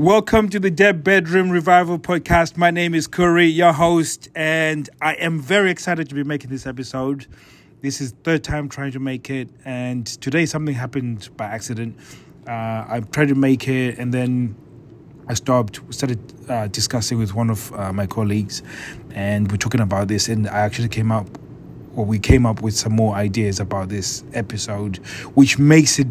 Welcome to the Dead Bedroom Revival Podcast. My name is Curry, your host, and I am very excited to be making this episode. This is the third time trying to make it, and today something happened by accident. I tried to make it, and then I started discussing with one of my colleagues, and we're talking about this, and I actually came up with some more ideas about this episode, which makes it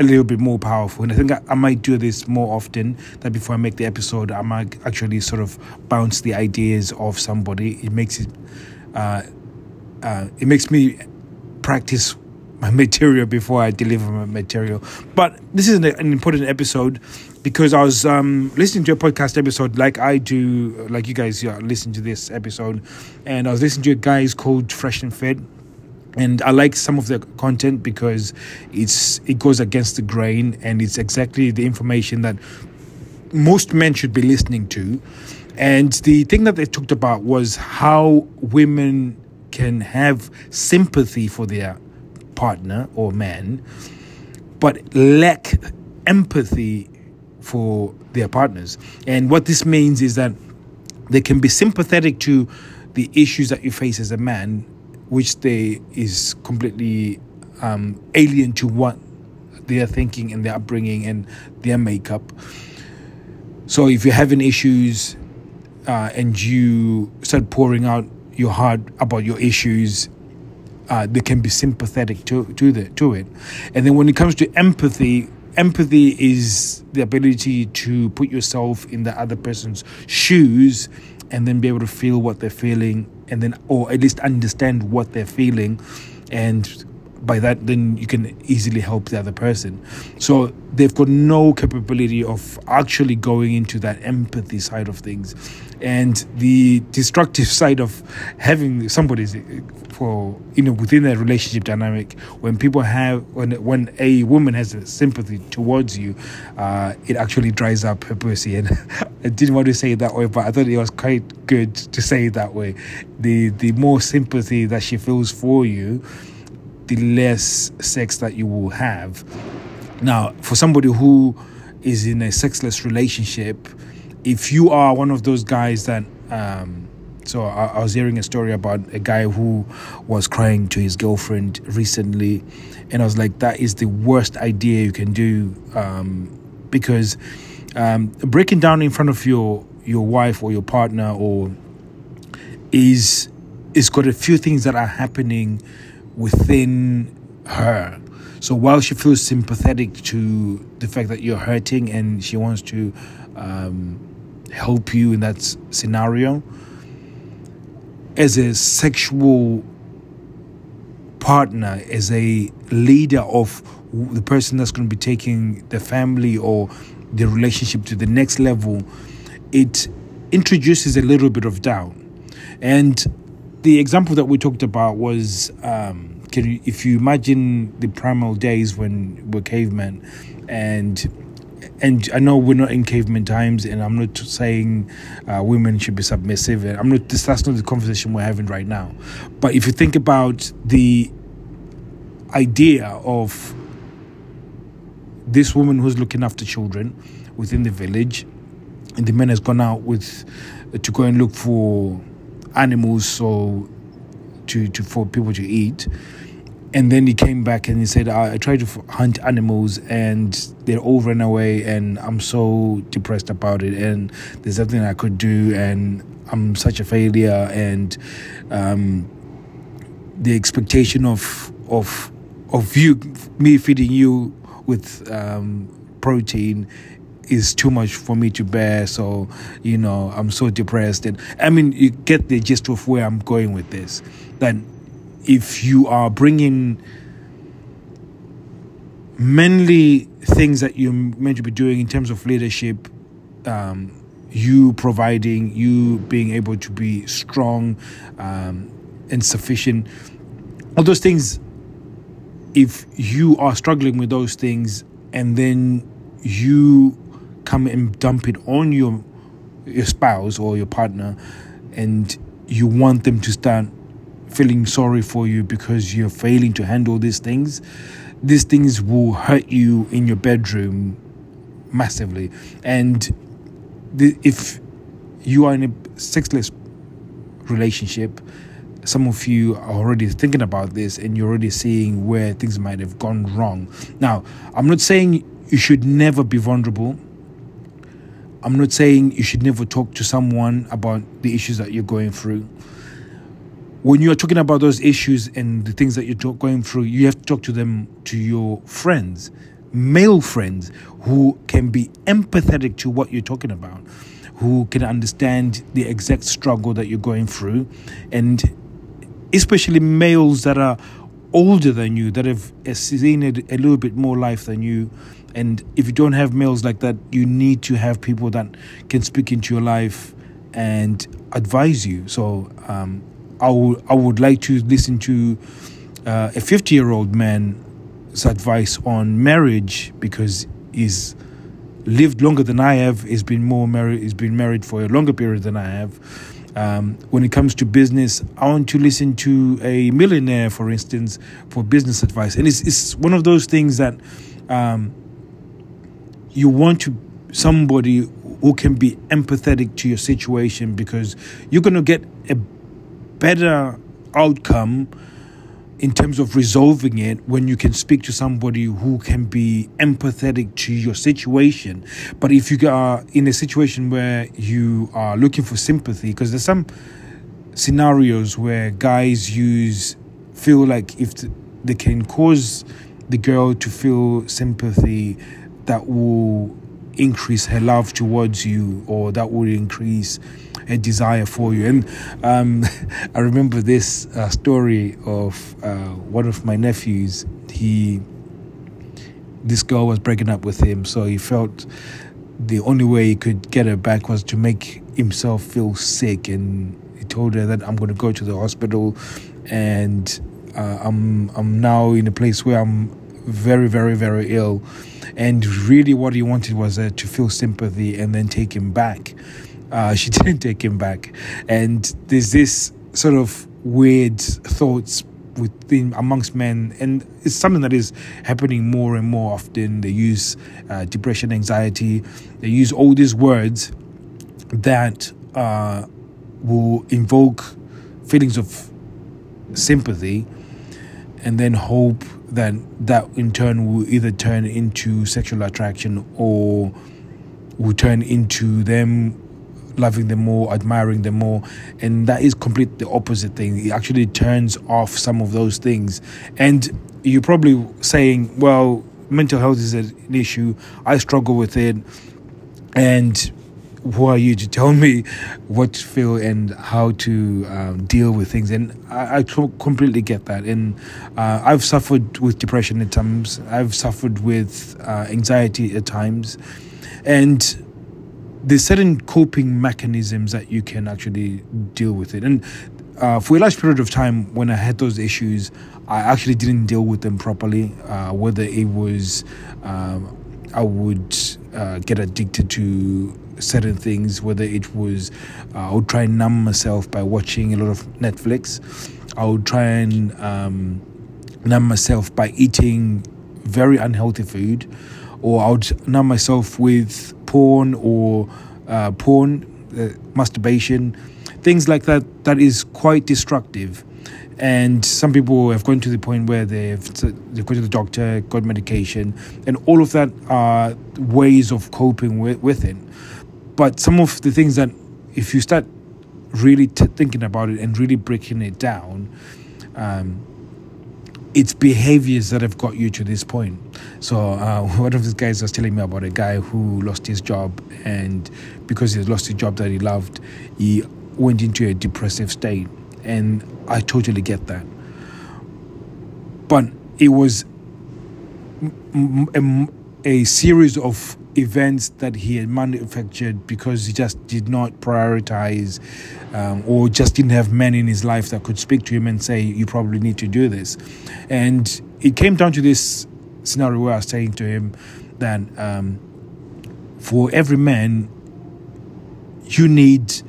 a little bit more powerful. And I think I might do this more often, that before I make the episode, I might actually sort of bounce the ideas off somebody. It makes me practice my material before I deliver my material. But this is an important episode because I was listening to a podcast episode like you guys are listening to this episode. And I was listening to a guy called Fresh and Fed. And I like some of the content because it goes against the grain, and it's exactly the information that most men should be listening to. And the thing that they talked about was how women can have sympathy for their partner or man, but lack empathy for their partners. And what this means is that they can be sympathetic to the issues that you face as a man, which they is completely alien to what they are thinking and their upbringing and their makeup. So if you're having issues and you start pouring out your heart about your issues, they can be sympathetic to it. And then when it comes to empathy is the ability to put yourself in the other person's shoes and then be able to feel what they're feeling, and then, or at least understand what they're feeling, and by that then you can easily help the other person. So they've got no capability of actually going into that empathy side of things, and the destructive side of having somebody within a relationship dynamic. When people when a woman has a sympathy towards you, it actually dries up her pussy. And I didn't want to say it that way, but I thought it was quite good to say it that way. The more sympathy that she feels for you, the less sex that you will have. Now, for somebody who is in a sexless relationship, if you are one of those guys that... So I was hearing a story about a guy who was crying to his girlfriend recently, and I was like, that is the worst idea you can do, because breaking down in front of your wife or your partner or is got a few things that are happening within her. So while she feels sympathetic to the fact that you're hurting and she wants to help you in that scenario, as a sexual partner, as a leader of the person that's going to be taking the family or the relationship to the next level, it introduces a little bit of doubt. And the example that we talked about was, if you imagine the primal days when we're cavemen, and I know we're not in caveman times, and I'm not saying women should be submissive. That's not the conversation we're having right now. But if you think about the idea of this woman who's looking after children within the village, and the man has gone out to go and look for animals for people to eat. And then he came back and he said, I tried to hunt animals and they all ran away, and I'm so depressed about it, and there's nothing I could do, and I'm such a failure, and the expectation of me feeding you with protein is too much for me to bear, so, I'm so depressed. And I mean, you get the gist of where I'm going with this. Then, if you are bringing mainly things that you're meant to be doing in terms of leadership, you providing, you being able to be strong and sufficient, all those things, if you are struggling with those things and then you come and dump it on your spouse or your partner, and you want them to start feeling sorry for you because you're failing to handle these things will hurt you in your bedroom massively. And if you are in a sexless relationship, some of you are already thinking about this and you're already seeing where things might have gone wrong. Now, I'm not saying you should never be vulnerable. I'm not saying you should never talk to someone about the issues that you're going through. When you're talking about those issues and the things that you're going through, you have to talk to them, to your friends, male friends, who can be empathetic to what you're talking about, who can understand the exact struggle that you're going through, and especially males that are older than you, that have seen a little bit more life than you. And if you don't have males like that, you need to have people that can speak into your life and advise you. So I would like to listen to a 50-year-old man's advice on marriage, because he's lived longer than I have. He's been married for a longer period than I have. When it comes to business, I want to listen to a millionaire, for instance, for business advice. And it's one of those things that you want to somebody who can be empathetic to your situation, because you're going to get a better outcome in terms of resolving it when you can speak to somebody who can be empathetic to your situation. But if you are in a situation where you are looking for sympathy, because there's some scenarios where guys feel like if they can cause the girl to feel sympathy, that will increase her love towards you, or that will increase a desire for you. And I remember this story of one of my nephews. This girl was breaking up with him, so he felt the only way he could get her back was to make himself feel sick, and he told her that I'm going to go to the hospital, and I'm now in a place where I'm very, very, very ill. And really what he wanted was her to feel sympathy and then take him back. She didn't take him back. And there's this sort of weird thoughts amongst men, and it's something that is happening more and more often. They use depression, anxiety. They use all these words that will invoke feelings of sympathy, and then hope that in turn will either turn into sexual attraction, or will turn into them loving them more, admiring them more. And that is completely the opposite thing. It actually turns off some of those things. And you're probably saying, well, mental health is an issue, I struggle with it, and who are you to tell me what to feel and how to deal with things? And I completely get that. And I've suffered with depression at times. I've suffered with anxiety at times. And there's certain coping mechanisms that you can actually deal with it. And for a large period of time, when I had those issues, I actually didn't deal with them properly, whether it was I would get addicted to certain things, whether it was I would try and numb myself by watching a lot of Netflix. I would try and numb myself by eating very unhealthy food, or I would numb myself with porn, or masturbation, things like that. That is quite destructive. And some people have gone to the point where they've gone to the doctor, got medication, and all of that are ways of coping with it. But some of the things that, if you start really thinking about it and really breaking it down, it's behaviors that have got you to this point. So one of these guys was telling me about a guy who lost his job, and because he lost his job that he loved, he went into a depressive state. And I totally get that. But it was a series of events that he had manufactured, because he just did not prioritize, or just didn't have men in his life that could speak to him and say, you probably need to do this. And it came down to this scenario where I was saying to him that for every man, you need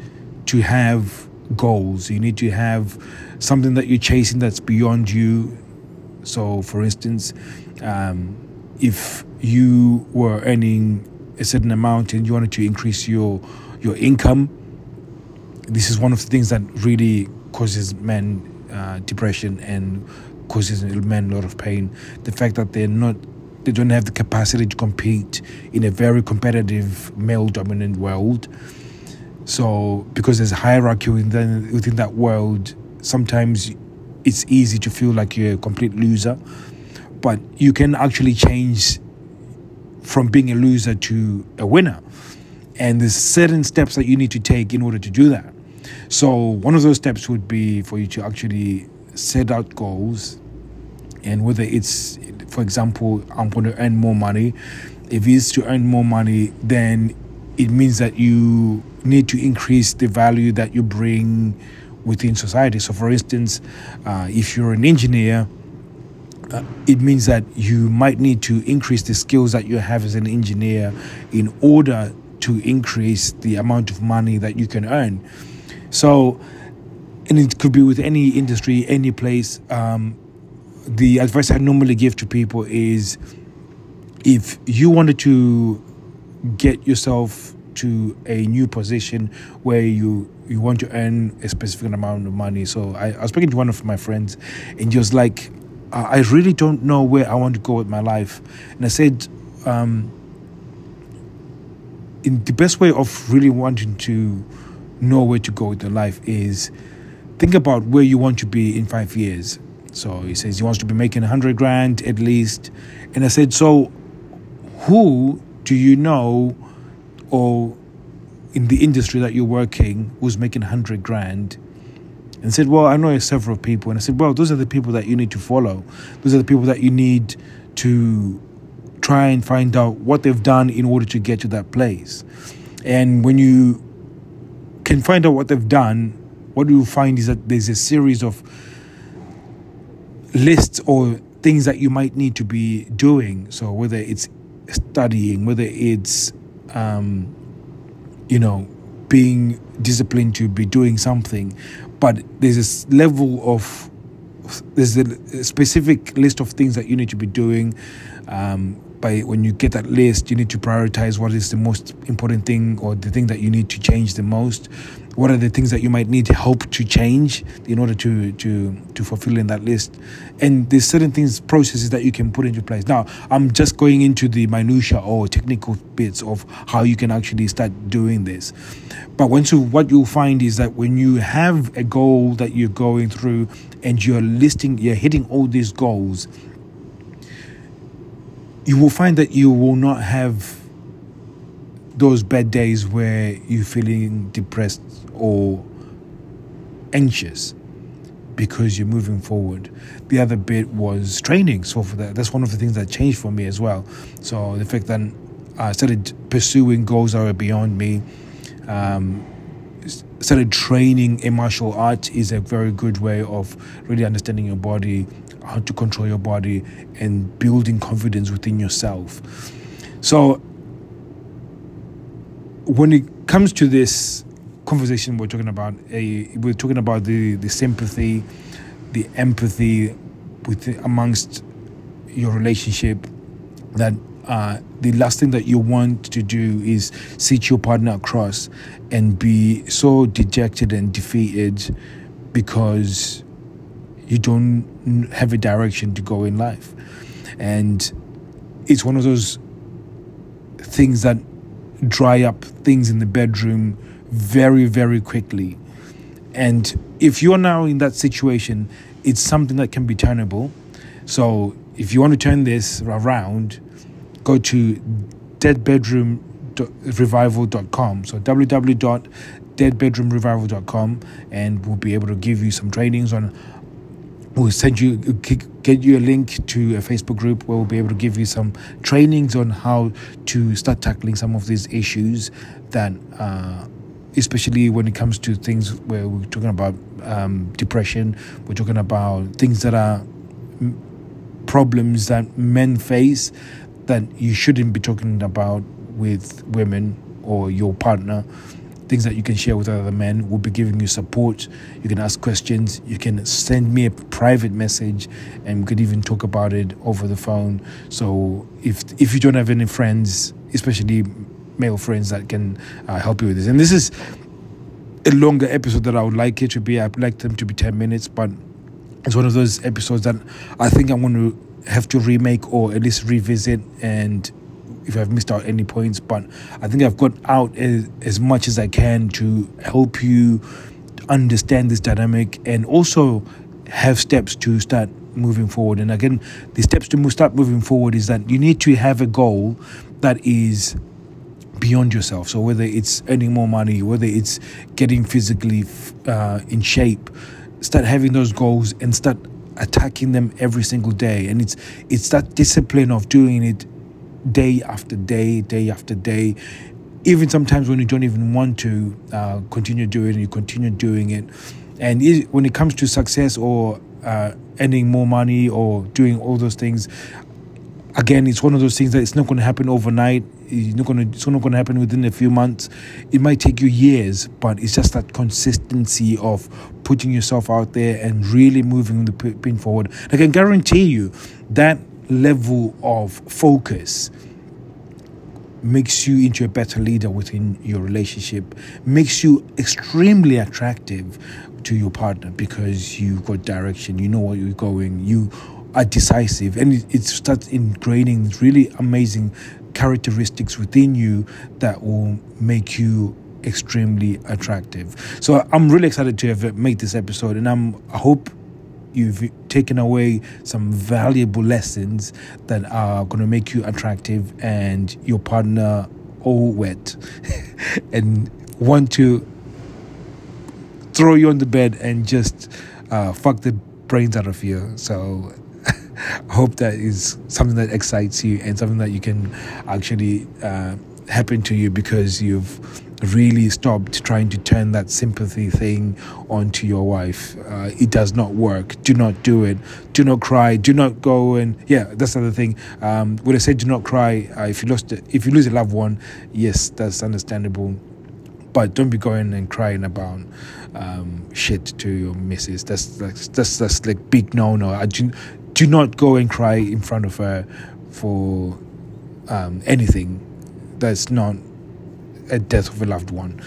to have goals. You need to have something that you're chasing that's beyond you. So for instance, if you were earning a certain amount and you wanted to increase your income, this is one of the things that really causes men depression and causes men a lot of pain. The fact that they don't have the capacity to compete in a very competitive male-dominant world. So because there's hierarchy within that world, sometimes it's easy to feel like you're a complete loser. But you can actually change from being a loser to a winner. And there's certain steps that you need to take in order to do that. So one of those steps would be for you to actually set out goals. And whether it's, for example, I'm going to earn more money. If it's to earn more money, then it means that you need to increase the value that you bring within society. So for instance, if you're an engineer, it means that you might need to increase the skills that you have as an engineer in order to increase the amount of money that you can earn. So, and it could be with any industry, any place. The advice I normally give to people is, if you wanted to get yourself to a new position where you want to earn a specific amount of money. So I was speaking to one of my friends and he was like, I really don't know where I want to go with my life. And I said, in the best way of really wanting to know where to go with your life is think about where you want to be in 5 years. So he says he wants to be making 100 grand at least. And I said, so who do you know or in the industry that you're working who's making 100 grand? And I said, well, I know several people. And I said, well, those are the people that you need to follow. Those are the people that you need to try and find out what they've done in order to get to that place. And when you can find out what they've done, what you find is that there's a series of lists or things that you might need to be doing. So whether it's studying, whether it's, being disciplined to be doing something, but there's a level of, there's a specific list of things that you need to be doing. When you get that list, you need to prioritize what is the most important thing or the thing that you need to change the most. What are the things that you might need help to change in order to fulfill in that list? And there's certain things, processes that you can put into place. Now, I'm just going into the minutiae or technical bits of how you can actually start doing this. But what you'll find is that when you have a goal that you're going through and you're hitting all these goals, you will find that you will not have those bad days where you're feeling depressed or anxious because you're moving forward. The other bit was training. So for that's one of the things that changed for me as well. So the fact that I started pursuing goals that were beyond me, started training in martial art is a very good way of really understanding your body, how to control your body and building confidence within yourself. So when it comes to this conversation we're talking about the sympathy, the empathy amongst your relationship, that the last thing that you want to do is sit your partner across and be so dejected and defeated because you don't have a direction to go in life. And it's one of those things that dry up things in the bedroom very, very quickly. And if you're now in that situation, it's something that can be turnable. So if you want to turn this around, go to deadbedroomrevival.com. So www.deadbedroomrevival.com, and we'll be able to give you some trainings on. We'll get you a link to a Facebook group where we'll be able to give you some trainings on how to start tackling some of these issues that, especially when it comes to things where we're talking about depression, we're talking about things that are problems that men face that you shouldn't be talking about with women or your partner. Things that you can share with other men. We'll be giving you support. You can ask questions. You can send me a private message and we could even talk about it over the phone. So if you don't have any friends, especially male friends that can help you with this. And this is a longer episode that I would like it to be. I'd like them to be 10 minutes, but it's one of those episodes that I think I'm going to have to remake or at least revisit, and if I've missed out any points. But I think I've got out as much as I can to help you understand this dynamic and also have steps to start moving forward. And again, the steps to start moving forward is that you need to have a goal that is beyond yourself. So whether it's earning more money, whether it's getting physically in shape, start having those goals and start attacking them every single day. And it's that discipline of doing it day after day, day after day, even sometimes when you don't even want to continue doing it, you continue doing it. And when it comes to success or earning more money or doing all those things, again, it's one of those things that it's not going to happen overnight. It's not going to happen within a few months. It might take you years, but it's just that consistency of putting yourself out there and really moving the pin forward. I can guarantee you that level of focus makes you into a better leader within your relationship, makes you extremely attractive to your partner because you've got direction, you know where you're going, you are decisive, and it starts ingraining really amazing characteristics within you that will make you extremely attractive. So I'm really excited to have made this episode, and I hope you've taken away some valuable lessons that are going to make you attractive and your partner all wet and want to throw you on the bed and just fuck the brains out of you. So I hope that is something that excites you and something that you can actually happen to you, because you've really stopped trying to turn that sympathy thing onto your wife. It does not work. Do not do it. Do not cry. Do not go and that's the other thing. When I said do not cry, if you lose a loved one, yes, that's understandable. But don't be going and crying about shit to your missus. That's like big no. Do not go and cry in front of her for anything. That's not a death of a loved one.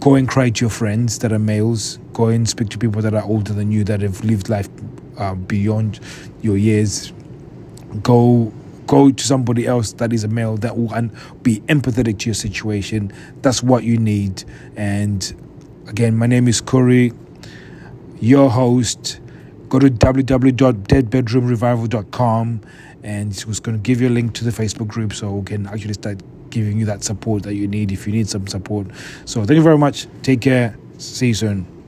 Go and cry to your friends that are males. Go and speak to people that are older than you, that have lived life beyond your years. Go to somebody else that is a male that will be empathetic to your situation. That's what you need. And again, my name is Corey, your host. Go to www.deadbedroomrevival.com, and it was going to give you a link to the Facebook group so we can actually start giving you that support that you need if you need some support. So thank you very much. Take care. See you soon.